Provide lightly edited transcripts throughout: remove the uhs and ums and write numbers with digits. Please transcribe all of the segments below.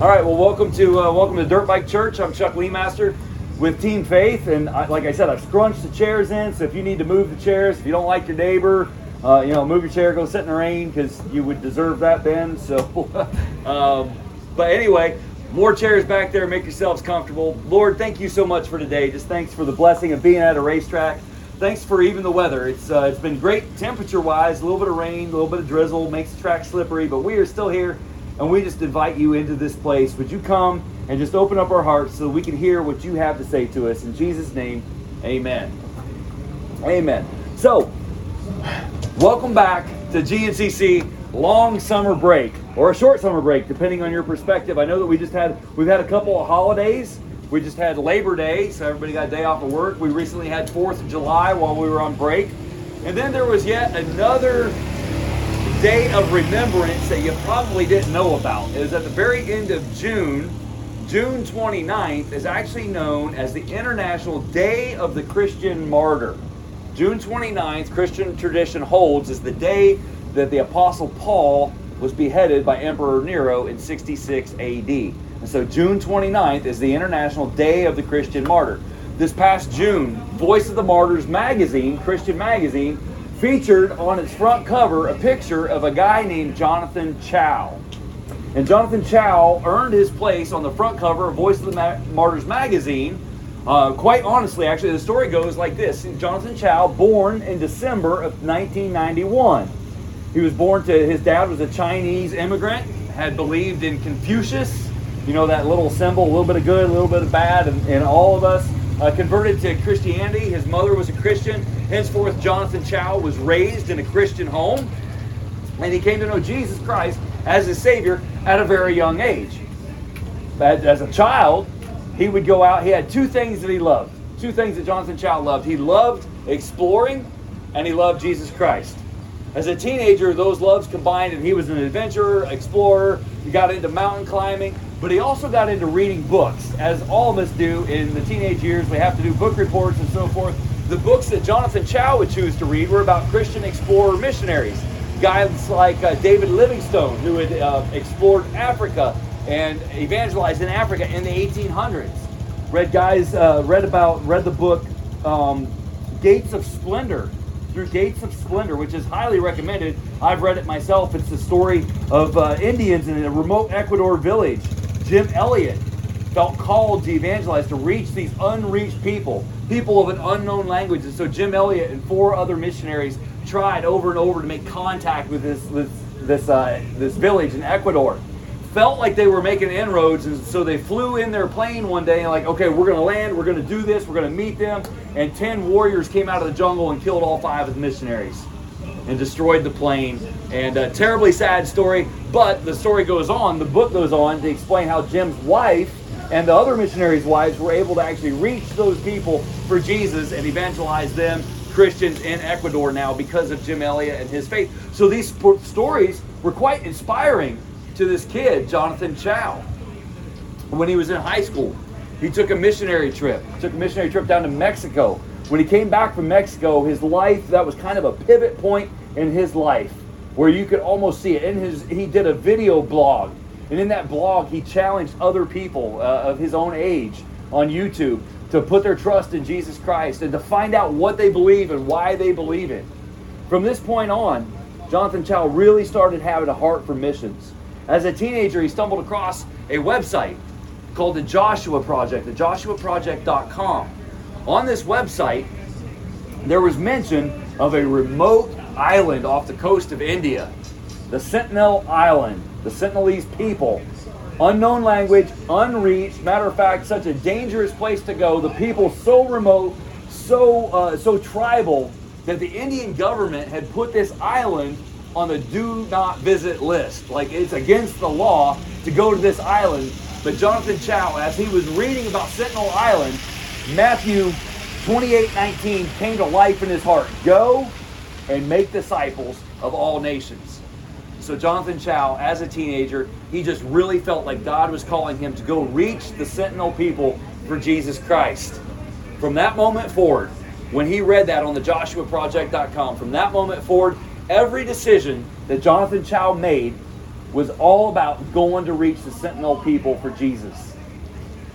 All right, well, welcome to Dirt Bike Church. I'm Chuck Leemaster with Team Faith, and like I said, I've scrunched the chairs in. So if you need to move the chairs, if you don't like your neighbor, move your chair, go sit in the rain because you would deserve that, Ben. So, but anyway, more chairs back there. Make yourselves comfortable. Lord, thank you so much for today. Just thanks for the blessing of being at a racetrack. Thanks for even the weather. It's been great temperature-wise. A little bit of rain, a little bit of drizzle makes the track slippery, but we are still here. And we just invite you into this place. Would you come and just open up our hearts so we can hear what you have to say to us? In Jesus' name, amen. Amen. So, welcome back to GNCC long summer break, or a short summer break, depending on your perspective. I know that we've had a couple of holidays. We just had Labor Day, so everybody got a day off of work. We recently had 4th of July while we were on break. And then there was yet another day of remembrance that you probably didn't know about. It was at the very end of June. June 29th is actually known as the International Day of the Christian Martyr. June 29th, Christian tradition holds, is the day that the Apostle Paul was beheaded by Emperor Nero in 66 AD. And so June 29th is the International Day of the Christian Martyr. This past June, Voice of the Martyrs magazine, Christian magazine, featured on its front cover a picture of a guy named Jonathan Chow. And Jonathan Chow earned his place on the front cover of Voice of the Martyrs magazine. Quite honestly, actually, the story goes like this. Jonathan Chow, born in December of 1991. He was born to, his dad was a Chinese immigrant, had believed in Confucius, you know, that little symbol, a little bit of good, a little bit of bad, and all of us. Converted to Christianity. His mother was a Christian. Henceforth, Jonathan Chow was raised in a Christian home, and he came to know Jesus Christ as his Savior at a very young age. As a child, he would go out. He had two things that he loved, two things that Jonathan Chow loved. He loved exploring, and he loved Jesus Christ. As a teenager, those loves combined, and he was an adventurer, explorer. He got into mountain climbing. But he also got into reading books, as all of us do in the teenage years. We have to do book reports and so forth. The books that Jonathan Chow would choose to read were about Christian explorer missionaries. Guys like David Livingstone, who had explored Africa and evangelized in Africa in the 1800s. Read the book Gates of Splendor. Through Gates of Splendor, which is highly recommended. I've read it myself. It's the story of Indians in a remote Ecuador village. Jim Elliott felt called to evangelize, to reach these unreached people, people of an unknown language. And so Jim Elliott and 4 other missionaries tried over and over to make contact with this village in Ecuador. Felt like they were making inroads, and so they flew in their plane one day and like, okay, we're going to land, we're going to do this, we're going to meet them. And 10 warriors came out of the jungle and killed all 5 of the missionaries and destroyed the plane. And a terribly sad story, but the story goes on, the book goes on to explain how Jim's wife and the other missionaries' wives were able to actually reach those people for Jesus and evangelize them, Christians in Ecuador now, because of Jim Elliott and his faith. So these stories were quite inspiring to this kid, Jonathan Chow. When he was in high school, he took a missionary trip. Down to Mexico. When he came back from Mexico, his life, that was kind of a pivot point in his life where you could almost see it. He did a video blog, and in that blog he challenged other people of his own age on YouTube to put their trust in Jesus Christ and to find out what they believe and why they believe it. From this point on, Jonathan Chow really started having a heart for missions. As a teenager, he stumbled across a website called the Joshua Project, the joshuaproject.com. On this website, there was mention of a remote island off the coast of India, the Sentinel Island, the Sentinelese people. Unknown language, unreached, matter of fact, such a dangerous place to go. The people so remote, so tribal, that the Indian government had put this island on the do not visit list. Like, it's against the law to go to this island. But Jonathan Chow, as he was reading about Sentinel Island, Matthew 28:19 came to life in his heart. Go and make disciples of all nations. So Jonathan Chow, as a teenager, he just really felt like God was calling him to go reach the Sentinel people for Jesus Christ. From that moment forward, when he read that on the JoshuaProject.com, from that moment forward, every decision that Jonathan Chow made was all about going to reach the Sentinel people for Jesus.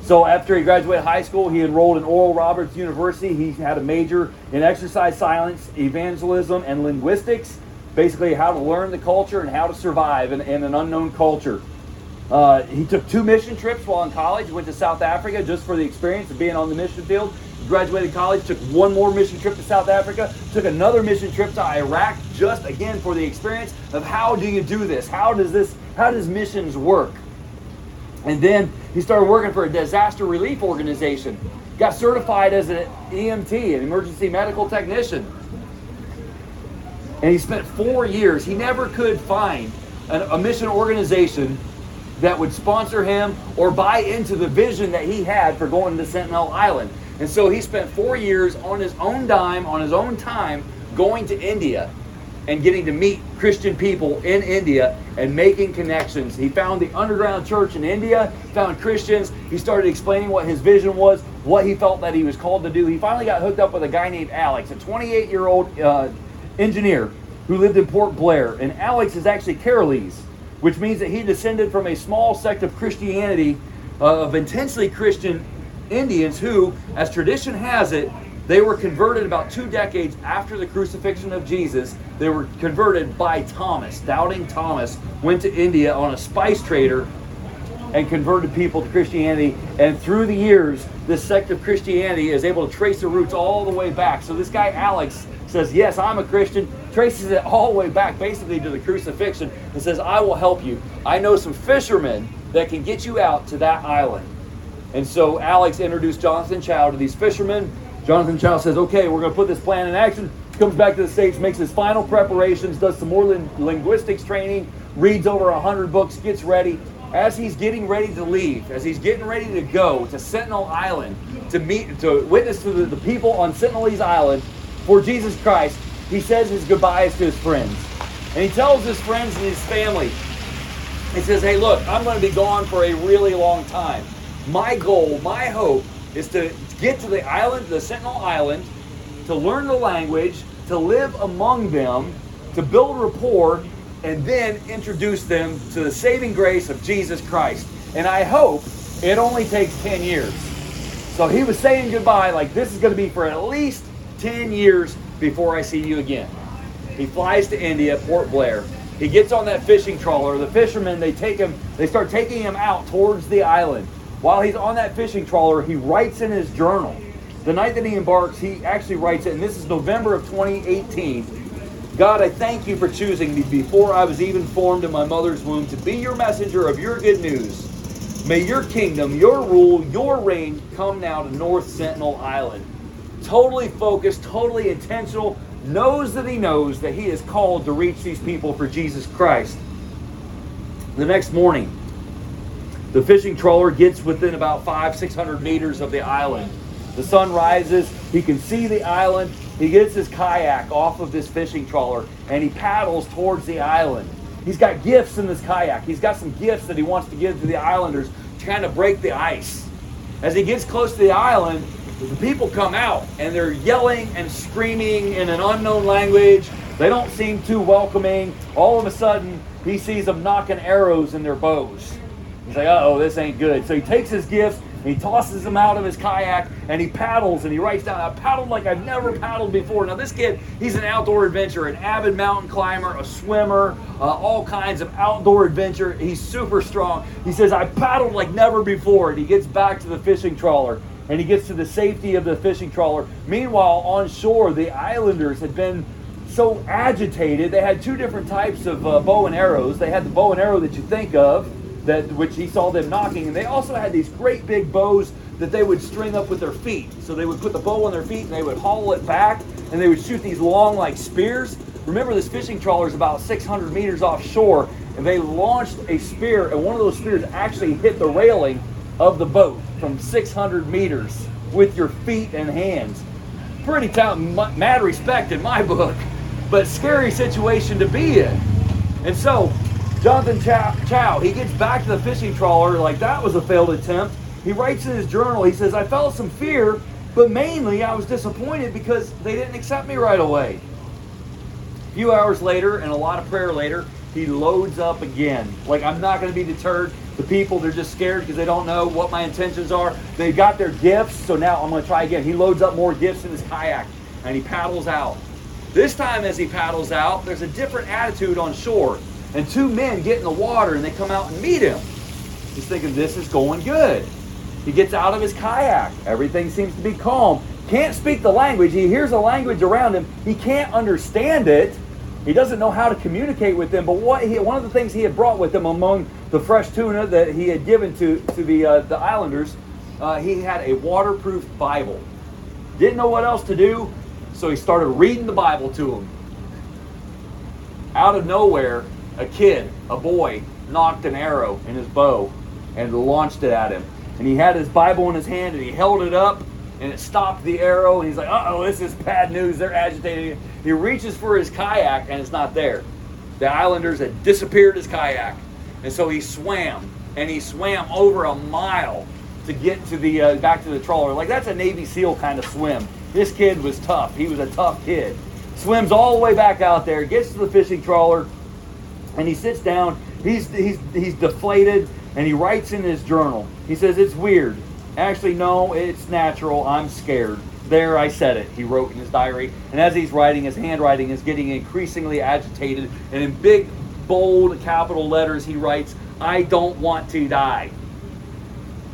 So after he graduated high school, he enrolled in Oral Roberts University. He had a major in exercise science, evangelism, and linguistics, basically how to learn the culture and how to survive in an unknown culture. He took 2 mission trips while in college, went to South Africa just for the experience of being on the mission field. Graduated college, took 1 more mission trip to South Africa, took another mission trip to Iraq, just again for the experience of how do you do this? How does missions work? And then he started working for a disaster relief organization, got certified as an EMT, an emergency medical technician. And he spent 4 years. He never could find a mission organization that would sponsor him or buy into the vision that he had for going to Sentinel Island. And so he spent 4 years on his own dime, on his own time, going to India and getting to meet Christian people in India and making connections. He found the underground church in India, found Christians. He started explaining what his vision was, what he felt that he was called to do. He finally got hooked up with a guy named Alex, a 28-year-old engineer who lived in Port Blair. And Alex is actually Carolese, which means that he descended from a small sect of Christianity, of intensely Christian Indians who, as tradition has it, they were converted about 2 decades after the crucifixion of Jesus. They were converted by Thomas. Doubting Thomas went to India on a spice trader and converted people to Christianity. And through the years, this sect of Christianity is able to trace the roots all the way back. So this guy Alex says, yes, I'm a Christian, traces it all the way back basically to the crucifixion and says, I will help you. I know some fishermen that can get you out to that island. And so Alex introduced Jonathan Chow to these fishermen. Jonathan Chow says, okay, we're going to put this plan in action. Comes back to the States, makes his final preparations, does some more linguistics training, reads over 100 books, gets ready. As he's getting ready to leave, as he's getting ready to go to Sentinel Island to witness to the people on Sentinelese Island for Jesus Christ, he says his goodbyes to his friends. And he tells his friends and his family, he says, hey, look, I'm going to be gone for a really long time. My goal, my hope, is to get to the island, the Sentinel Island, to learn the language, to live among them, to build rapport, and then introduce them to the saving grace of Jesus Christ. And I hope it only takes 10 years. So he was saying goodbye, like, this is going to be for at least 10 years before I see you again. He flies to India, Port Blair. He gets on that fishing trawler. The fishermen, they start taking him out towards the island. While he's on that fishing trawler, he writes in his journal. The night that he embarks, he actually writes it, and this is November of 2018. God, I thank you for choosing me before I was even formed in my mother's womb to be your messenger of your good news. May your kingdom, your rule, your reign come now to North Sentinel Island. Totally focused, totally intentional, knows that he is called to reach these people for Jesus Christ. The next morning, the fishing trawler gets within about 500-600 meters of the island. The sun rises. He can see the island. He gets his kayak off of this fishing trawler, and he paddles towards the island. He's got gifts in this kayak. He's got some gifts that he wants to give to the islanders to kind of break the ice. As he gets close to the island, the people come out, and they're yelling and screaming in an unknown language. They don't seem too welcoming. All of a sudden, he sees them knocking arrows in their bows. He's like, uh-oh, this ain't good. So he takes his gifts, and he tosses them out of his kayak, and he paddles, and he writes down, I paddled like I've never paddled before. Now, this kid, he's an outdoor adventurer, an avid mountain climber, a swimmer, all kinds of outdoor adventure. He's super strong. He says, I paddled like never before. And he gets back to the fishing trawler, and he gets to the safety of the fishing trawler. Meanwhile, on shore, the islanders had been so agitated. They had 2 different types of bow and arrows. They had the bow and arrow that you think of, that which he saw them knocking, and they also had these great big bows that they would string up with their feet. So they would put the bow on their feet, and they would haul it back, and they would shoot these long, like, spears. Remember, this fishing trawler is about 600 meters offshore, and they launched a spear, and one of those spears actually hit the railing of the boat from 600 meters with your feet and hands. Pretty mad respect in my book, but scary situation to be in. And so Jonathan Chow, he gets back to the fishing trawler like that was a failed attempt. He writes in his journal, he says, I felt some fear, but mainly I was disappointed because they didn't accept me right away. A few hours later and a lot of prayer later, He loads up again. Like, I'm not going to be deterred. The people, they're just scared because they don't know what my intentions are. They got their gifts, so now I'm going to try again. He loads up more gifts in his kayak, and he paddles out. This time as he paddles out, there's a different attitude on shore. And two men get in the water, and they come out and meet him. He's thinking, this is going good. He gets out of his kayak. Everything seems to be calm. Can't speak the language. He hears a language around him. He can't understand it. He doesn't know how to communicate with them, but one of the things he had brought with him among the fresh tuna that he had given to the islanders, he had a waterproof Bible. Didn't know what else to do, so he started reading the Bible to them. Out of nowhere, a boy, knocked an arrow in his bow and launched it at him. And he had his Bible in his hand, and he held it up, and it stopped the arrow, and he's like, uh-oh, this is bad news. They're agitated. He reaches for his kayak, and it's not there. The islanders had disappeared his kayak. And so he swam, over a mile to get to the back to the trawler. Like, that's a Navy SEAL kind of swim. This kid was tough. He was a tough kid. Swims all the way back out there, gets to the fishing trawler, and he sits down. He's deflated, and he writes in his journal. He says, it's weird. Actually, no, it's natural. I'm scared. There, I said it, he wrote in his diary. And as he's writing, his handwriting is getting increasingly agitated. And in big, bold, capital letters, he writes, I don't want to die.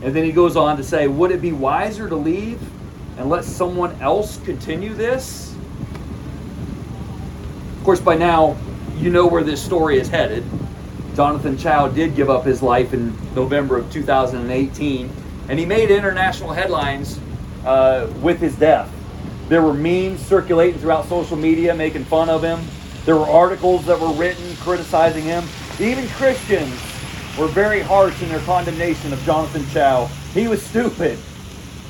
And then he goes on to say, would it be wiser to leave and let someone else continue this? Of course, by now, you know where this story is headed. Jonathan Chow did give up his life in November of 2018. And he made international headlines with his death. There were memes circulating throughout social media making fun of him. There were articles that were written criticizing him. Even Christians were very harsh in their condemnation of Jonathan Chow. He was stupid,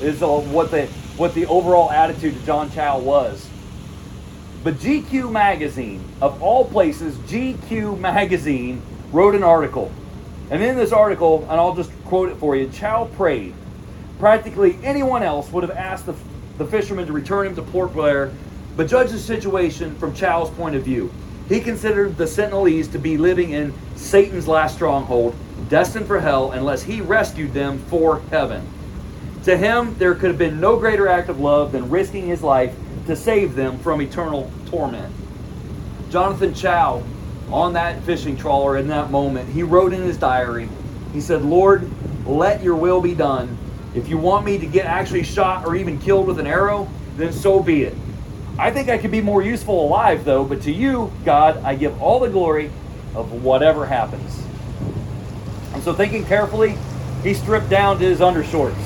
is what the overall attitude of John Chow was. But GQ magazine, of all places, GQ magazine wrote an article. And in this article, and I'll just quote it for you, Chow prayed. Practically anyone else would have asked the fishermen to return him to Port Blair, but judge the situation from Chow's point of view. He considered the Sentinelese to be living in Satan's last stronghold, destined for hell, unless he rescued them for heaven. To him, there could have been no greater act of love than risking his life to save them from eternal torment. Jonathan Chow, on that fishing trawler in that moment, he wrote in his diary, he said, Lord, let your will be done. If you want me to get actually shot or even killed with an arrow, then so be it. I think I could be more useful alive though, but to you, God, I give all the glory of whatever happens. And so thinking carefully, he stripped down to his undershorts,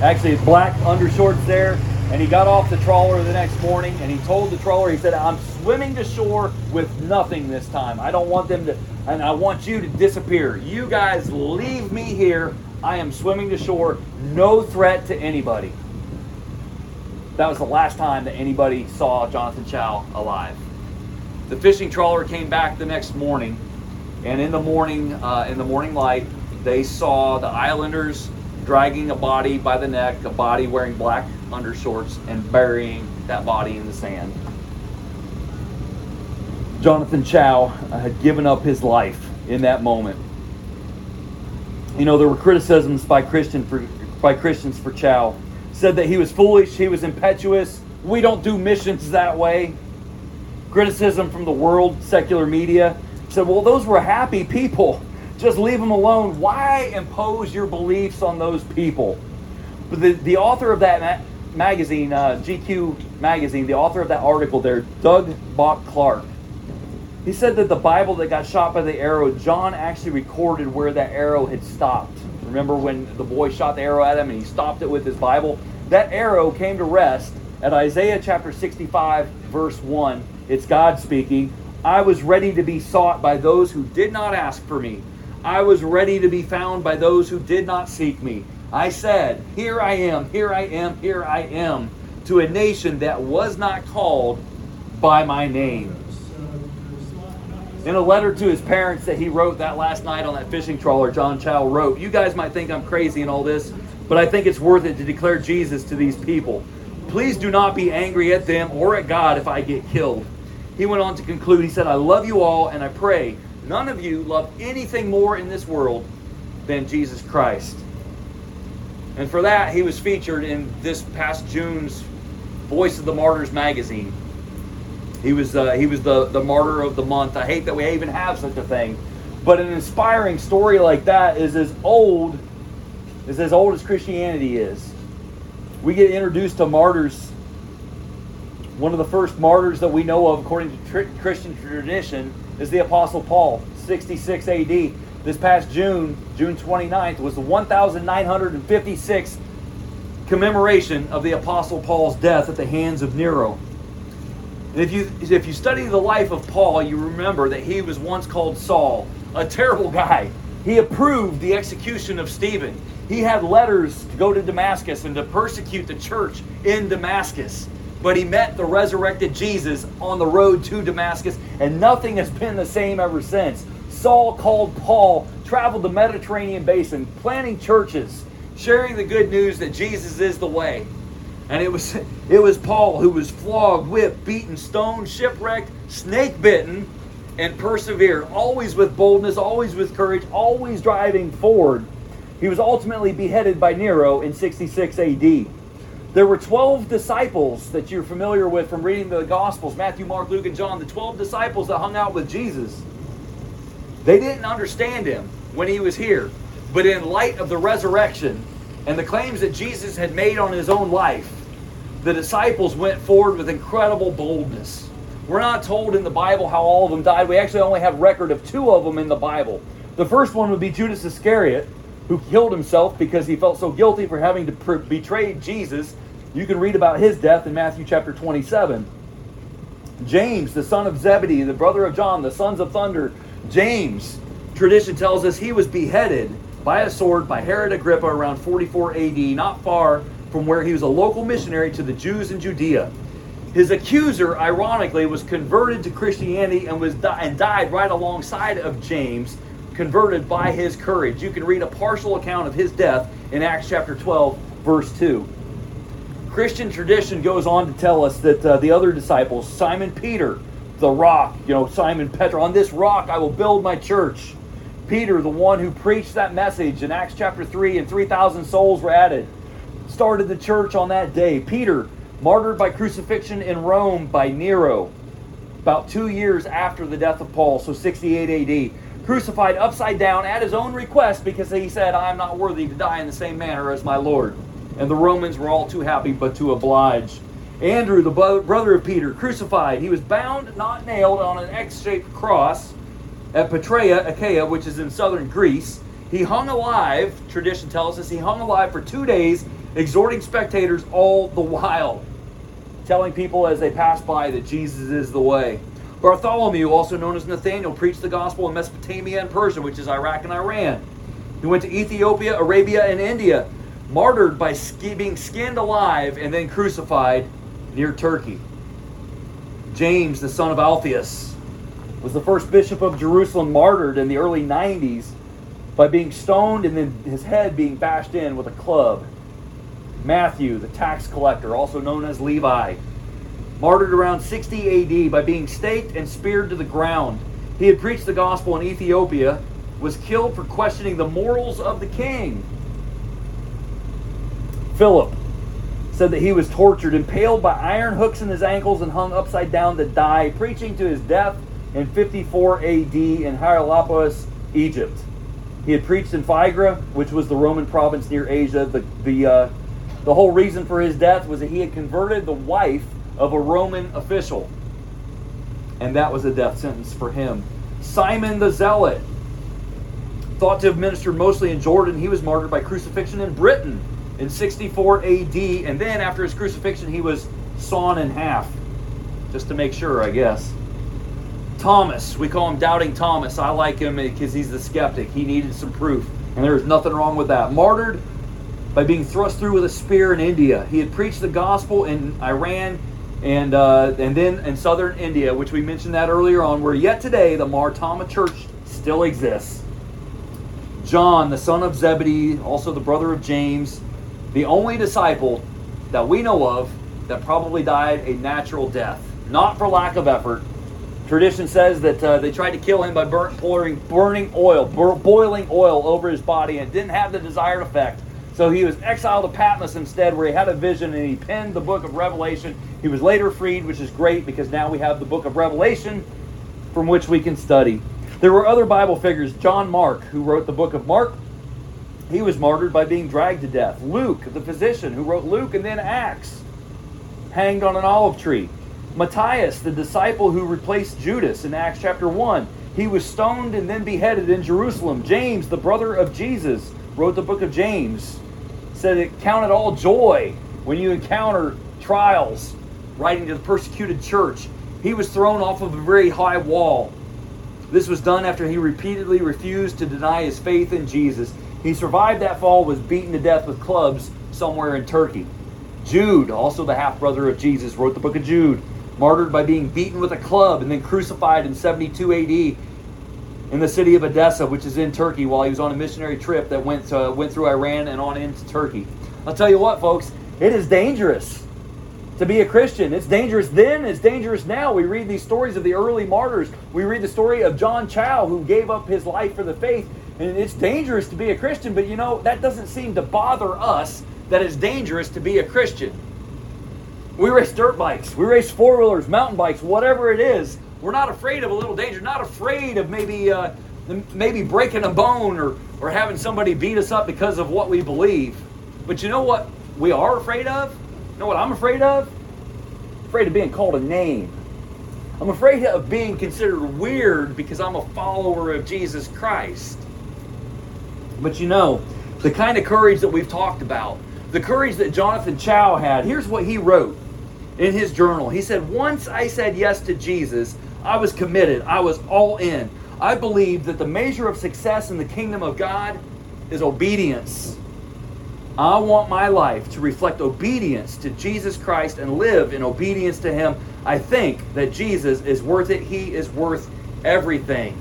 actually his black undershorts there, and he got off the trawler the next morning, and he told the trawler, he said, I'm swimming to shore with nothing this time. I don't want them to, and I want you to disappear. You guys leave me here. I am swimming to shore, no threat to anybody. That was the last time that anybody saw Jonathan Chow alive. The fishing trawler came back the next morning, and in the morning light, they saw the islanders dragging a body by the neck, a body wearing black undershorts, and burying that body in the sand. Jonathan Chow had given up his life in that moment. You know, there were criticisms by Christians for Chow. Said that he was foolish, he was impetuous. We don't do missions that way. Criticism from the world, secular media, said, well, those were happy people. Just leave them alone. Why impose your beliefs on those people? But the author of that magazine, GQ magazine, the author of that article there, Doug Bach Clark, he said that the Bible that got shot by the arrow, John actually recorded where that arrow had stopped. Remember when the boy shot the arrow at him and he stopped it with his Bible? That arrow came to rest at Isaiah chapter 65, verse 1. It's God speaking. I was ready to be sought by those who did not ask for me. I was ready to be found by those who did not seek me. I said, here I am, here I am, here I am, to a nation that was not called by my name. In a letter to his parents that he wrote that last night on that fishing trawler, John Chow wrote, you guys might think I'm crazy and all this, but I think it's worth it to declare Jesus to these people. Please do not be angry at them or at God if I get killed. He went on to conclude, he said, I love you all and I pray None of you love anything more in this world than Jesus Christ. And for that, he was featured in this past June's Voice of the Martyrs magazine. He was the martyr of the month. I hate that we even have such a thing. But an inspiring story like that is as old as Christianity is. We get introduced to martyrs. One of the first martyrs that we know of, according to Christian tradition, is the Apostle Paul, 66 AD. This past June, June 29th, was the 1956th commemoration of the Apostle Paul's death at the hands of Nero. And if you study the life of Paul, you remember that he was once called Saul, a terrible guy. He approved the execution of Stephen. He had letters to go to Damascus and to persecute the church in Damascus. But he met the resurrected Jesus on the road to Damascus, and nothing has been the same ever since. Saul, called Paul, traveled the Mediterranean basin, planting churches, sharing the good news that Jesus is the way. And it was Paul who was flogged, whipped, beaten, stoned, shipwrecked, snake-bitten, and persevered, always with boldness, always with courage, always driving forward. He was ultimately beheaded by Nero in 66 AD. There were 12 disciples that you're familiar with from reading the Gospels, Matthew, Mark, Luke, and John, the 12 disciples that hung out with Jesus. They didn't understand him when he was here, but in light of the resurrection and the claims that Jesus had made on his own life, the disciples went forward with incredible boldness. We're not told in the Bible how all of them died. We actually only have record of two of them in the Bible. The first one would be Judas Iscariot, who killed himself because he felt so guilty for having to betray Jesus. You can read about his death in Matthew chapter 27. James, the son of Zebedee, the brother of John, the sons of thunder, James, tradition tells us he was beheaded by a sword by Herod Agrippa around 44 AD, not far from where he was a local missionary to the Jews in Judea. His accuser, ironically, was converted to Christianity and died right alongside of James, converted by his courage. You can read a partial account of his death in Acts chapter 12, verse 2. Christian tradition goes on to tell us that the other disciples, Simon Peter, the rock, Simon Petra, on this rock I will build my church. Peter, the one who preached that message in Acts chapter 3 and 3,000 souls were added, started the church on that day. Peter, martyred by crucifixion in Rome by Nero, about 2 years after the death of Paul, so 68 AD, crucified upside down at his own request because he said, I am not worthy to die in the same manner as my Lord. And the Romans were all too happy but to oblige. Andrew, the brother of Peter, crucified. He was bound, not nailed, on an X-shaped cross at Petrea, Achaia, which is in southern Greece. He hung alive, tradition tells us, he hung alive for 2 days, exhorting spectators all the while, telling people as they passed by that Jesus is the way. Bartholomew, also known as Nathanael, preached the gospel in Mesopotamia and Persia, which is Iraq and Iran. He went to Ethiopia, Arabia, and India, martyred by being skinned alive and then crucified near Turkey. James, the son of Alphaeus, was the first bishop of Jerusalem, martyred in the early 90s by being stoned and then his head being bashed in with a club. Matthew, the tax collector, also known as Levi, martyred around 60 AD by being staked and speared to the ground. He had preached the gospel in Ethiopia, was killed for questioning the morals of the king. Philip, said that he was tortured, impaled by iron hooks in his ankles and hung upside down to die, preaching to his death in 54 AD in Hierapolis, Egypt. He had preached in Phrygia, which was the Roman province near Asia. The whole reason for his death was that he had converted the wife of a Roman official. And that was a death sentence for him. Simon the Zealot, thought to have ministered mostly in Jordan, he was martyred by crucifixion in Britain in 64 AD, and then after his crucifixion, he was sawn in half, just to make sure, I guess. Thomas, we call him Doubting Thomas. I like him because he's the skeptic. He needed some proof, and there was nothing wrong with that. Martyred by being thrust through with a spear in India. He had preached the gospel in Iran and then in southern India, which we mentioned that earlier on, where yet today the Martama Church still exists. John, the son of Zebedee, also the brother of James, the only disciple that we know of that probably died a natural death, not for lack of effort. Tradition says that they tried to kill him by boiling oil over his body, and it didn't have the desired effect. So he was exiled to Patmos instead, where he had a vision and he penned the book of Revelation. He was later freed, which is great because now we have the book of Revelation from which we can study. There were other Bible figures. John Mark, who wrote the book of Mark, he was martyred by being dragged to death. Luke, the physician, who wrote Luke and then Acts, hanged on an olive tree. Matthias, the disciple who replaced Judas in Acts chapter 1, he was stoned and then beheaded in Jerusalem. James, the brother of Jesus, wrote the book of James, said it counted all joy when you encounter trials, writing to the persecuted church. He was thrown off of a very high wall. This was done after he repeatedly refused to deny his faith in Jesus. He survived that fall, was beaten to death with clubs somewhere in Turkey. Jude, also the half-brother of Jesus, wrote the book of Jude, martyred by being beaten with a club and then crucified in 72 AD in the city of Edessa, which is in Turkey, while he was on a missionary trip that went through Iran and on into Turkey. I'll tell you what, folks, it is dangerous to be a Christian. It's dangerous then, it's dangerous now. We read these stories of the early martyrs. We read the story of Jonathan Chow, who gave up his life for the faith, and it's dangerous to be a Christian, but you know, that doesn't seem to bother us that it's dangerous to be a Christian. We race dirt bikes, we race four-wheelers, mountain bikes, whatever it is. We're not afraid of a little danger, not afraid of maybe breaking a bone or having somebody beat us up because of what we believe. But you know what we are afraid of? You know what I'm afraid of? I'm afraid of being called a name. I'm afraid of being considered weird because I'm a follower of Jesus Christ. But you know, the kind of courage that we've talked about, the courage that Jonathan Chow had, here's what he wrote in his journal. He said, "Once I said yes to Jesus, I was committed. I was all in. I believed that the measure of success in the kingdom of God is obedience. I want my life to reflect obedience to Jesus Christ and live in obedience to Him. I think that Jesus is worth it. He is worth everything."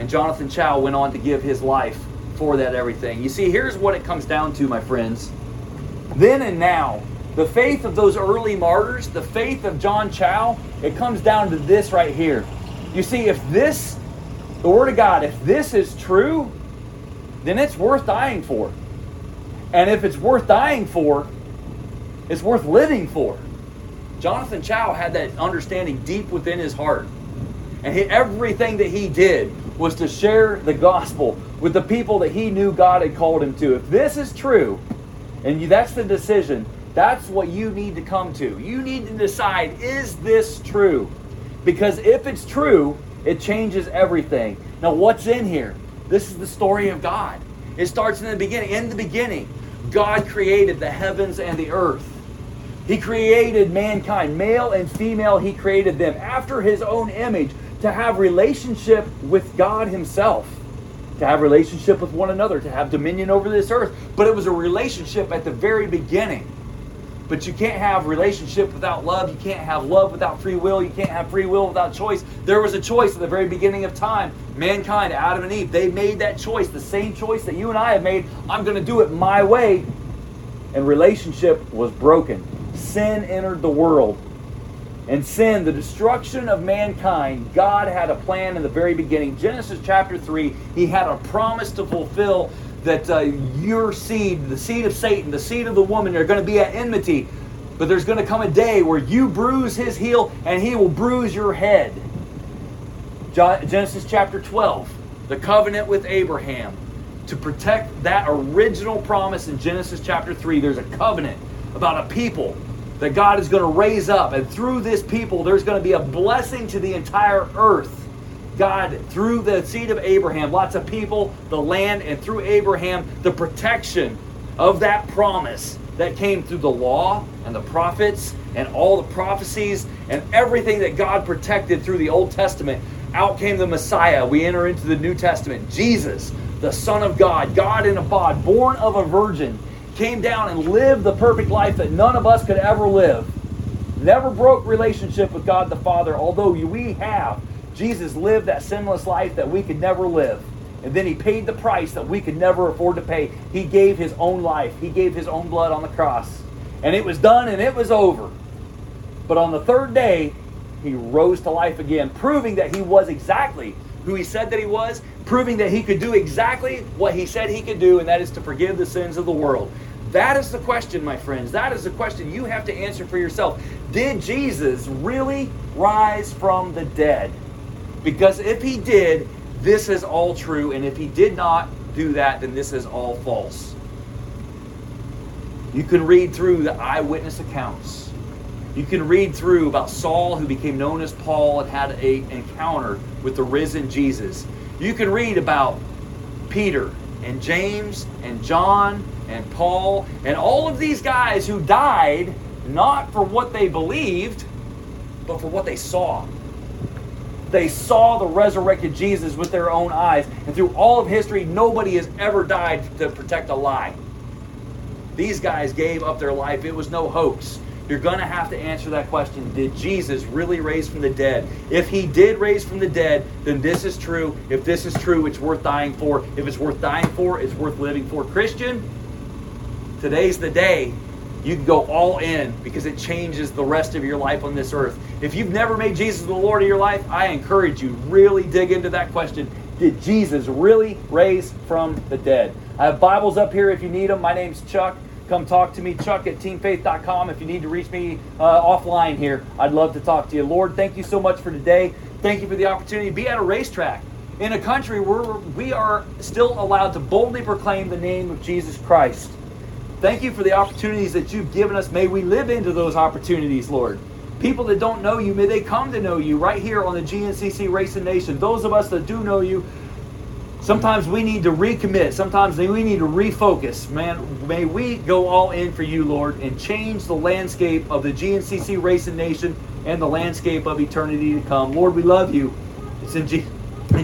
And Jonathan Chow went on to give his life for that everything. You see, here's what it comes down to, my friends. Then and now, the faith of those early martyrs, the faith of John Chow, it comes down to this right here. You see, if this, the Word of God, if this is true, then it's worth dying for. And if it's worth dying for, it's worth living for. Jonathan Chow had that understanding deep within his heart. And everything that he did was to share the gospel with the people that he knew God had called him to. If this is true, and that's the decision, that's what you need to come to. You need to decide, is this true? Because if it's true, it changes everything. Now, what's in here? This is the story of God. It starts in the beginning. In the beginning, God created the heavens and the earth. He created mankind, male and female, He created them after His own image to have relationship with God Himself, to have relationship with one another, to have dominion over this earth. But it was a relationship at the very beginning. But you can't have relationship without love. You can't have love without free will. You can't have free will without choice. There was a choice at the very beginning of time. Mankind, Adam and Eve, they made that choice, the same choice that you and I have made. I'm going to do it my way. And relationship was broken. Sin entered the world. And sin, the destruction of mankind, God had a plan in the very beginning. Genesis chapter 3, He had a promise to fulfill that your seed, the seed of Satan, the seed of the woman, are going to be at enmity. But there's going to come a day where you bruise his heel and he will bruise your head. Genesis chapter 12, the covenant with Abraham. To protect that original promise in Genesis chapter 3, there's a covenant about a people that God is going to raise up. And through this people, there's going to be a blessing to the entire earth. God, through the seed of Abraham, lots of people, the land, and through Abraham, the protection of that promise that came through the law and the prophets and all the prophecies and everything that God protected through the Old Testament. Out came the Messiah. We enter into the New Testament. Jesus, the Son of God, God in a bod, born of a virgin, came down and lived the perfect life that none of us could ever live. Never broke relationship with God the Father, although we have. Jesus lived that sinless life that we could never live. And then He paid the price that we could never afford to pay. He gave His own life. He gave His own blood on the cross. And it was done and it was over. But on the third day, he rose to life again, proving that he was exactly who he said that he was, proving that he could do exactly what he said he could do, and that is to forgive the sins of the world. That is the question, my friends. That is the question you have to answer for yourself. Did Jesus really rise from the dead? Because if he did, this is all true. And if he did not do that, then this is all false. You can read through the eyewitness accounts. You can read through about Saul, who became known as Paul and had an encounter with the risen Jesus. You can read about Peter and James and John and Paul and all of these guys who died not for what they believed, but for what they saw. They saw the resurrected Jesus with their own eyes. And through all of history, nobody has ever died to protect a lie. These guys gave up their life. It was no hoax. You're going to have to answer that question. Did Jesus really raise from the dead? If he did raise from the dead, then this is true. If this is true, it's worth dying for. If it's worth dying for, it's worth living for. Christian, today's the day. You can go all in because it changes the rest of your life on this earth. If you've never made Jesus the Lord of your life, I encourage you, really dig into that question. Did Jesus really raise from the dead? I have Bibles up here if you need them. My name's Chuck. Come talk to me, Chuck at teamfaith.com. If you need to reach me offline here, I'd love to talk to you. Lord, thank you so much for today. Thank you for the opportunity to be at a racetrack in a country where we are still allowed to boldly proclaim the name of Jesus Christ. Thank you for the opportunities that you've given us. May we live into those opportunities, Lord. People that don't know you, may they come to know you right here on the GNCC Racing Nation. Those of us that do know you, sometimes we need to recommit. Sometimes we need to refocus. Man, may we go all in for you, Lord, and change the landscape of the GNCC Racing Nation and the landscape of eternity to come. Lord, we love you. It's in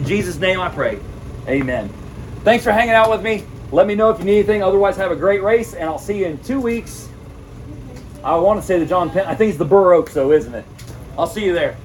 Jesus' name I pray. Amen. Thanks for hanging out with me. Let me know if you need anything. Otherwise, have a great race, and I'll see you in 2 weeks. I want to say the John Penn. I think it's the Burr Oaks, though, isn't it? I'll see you there.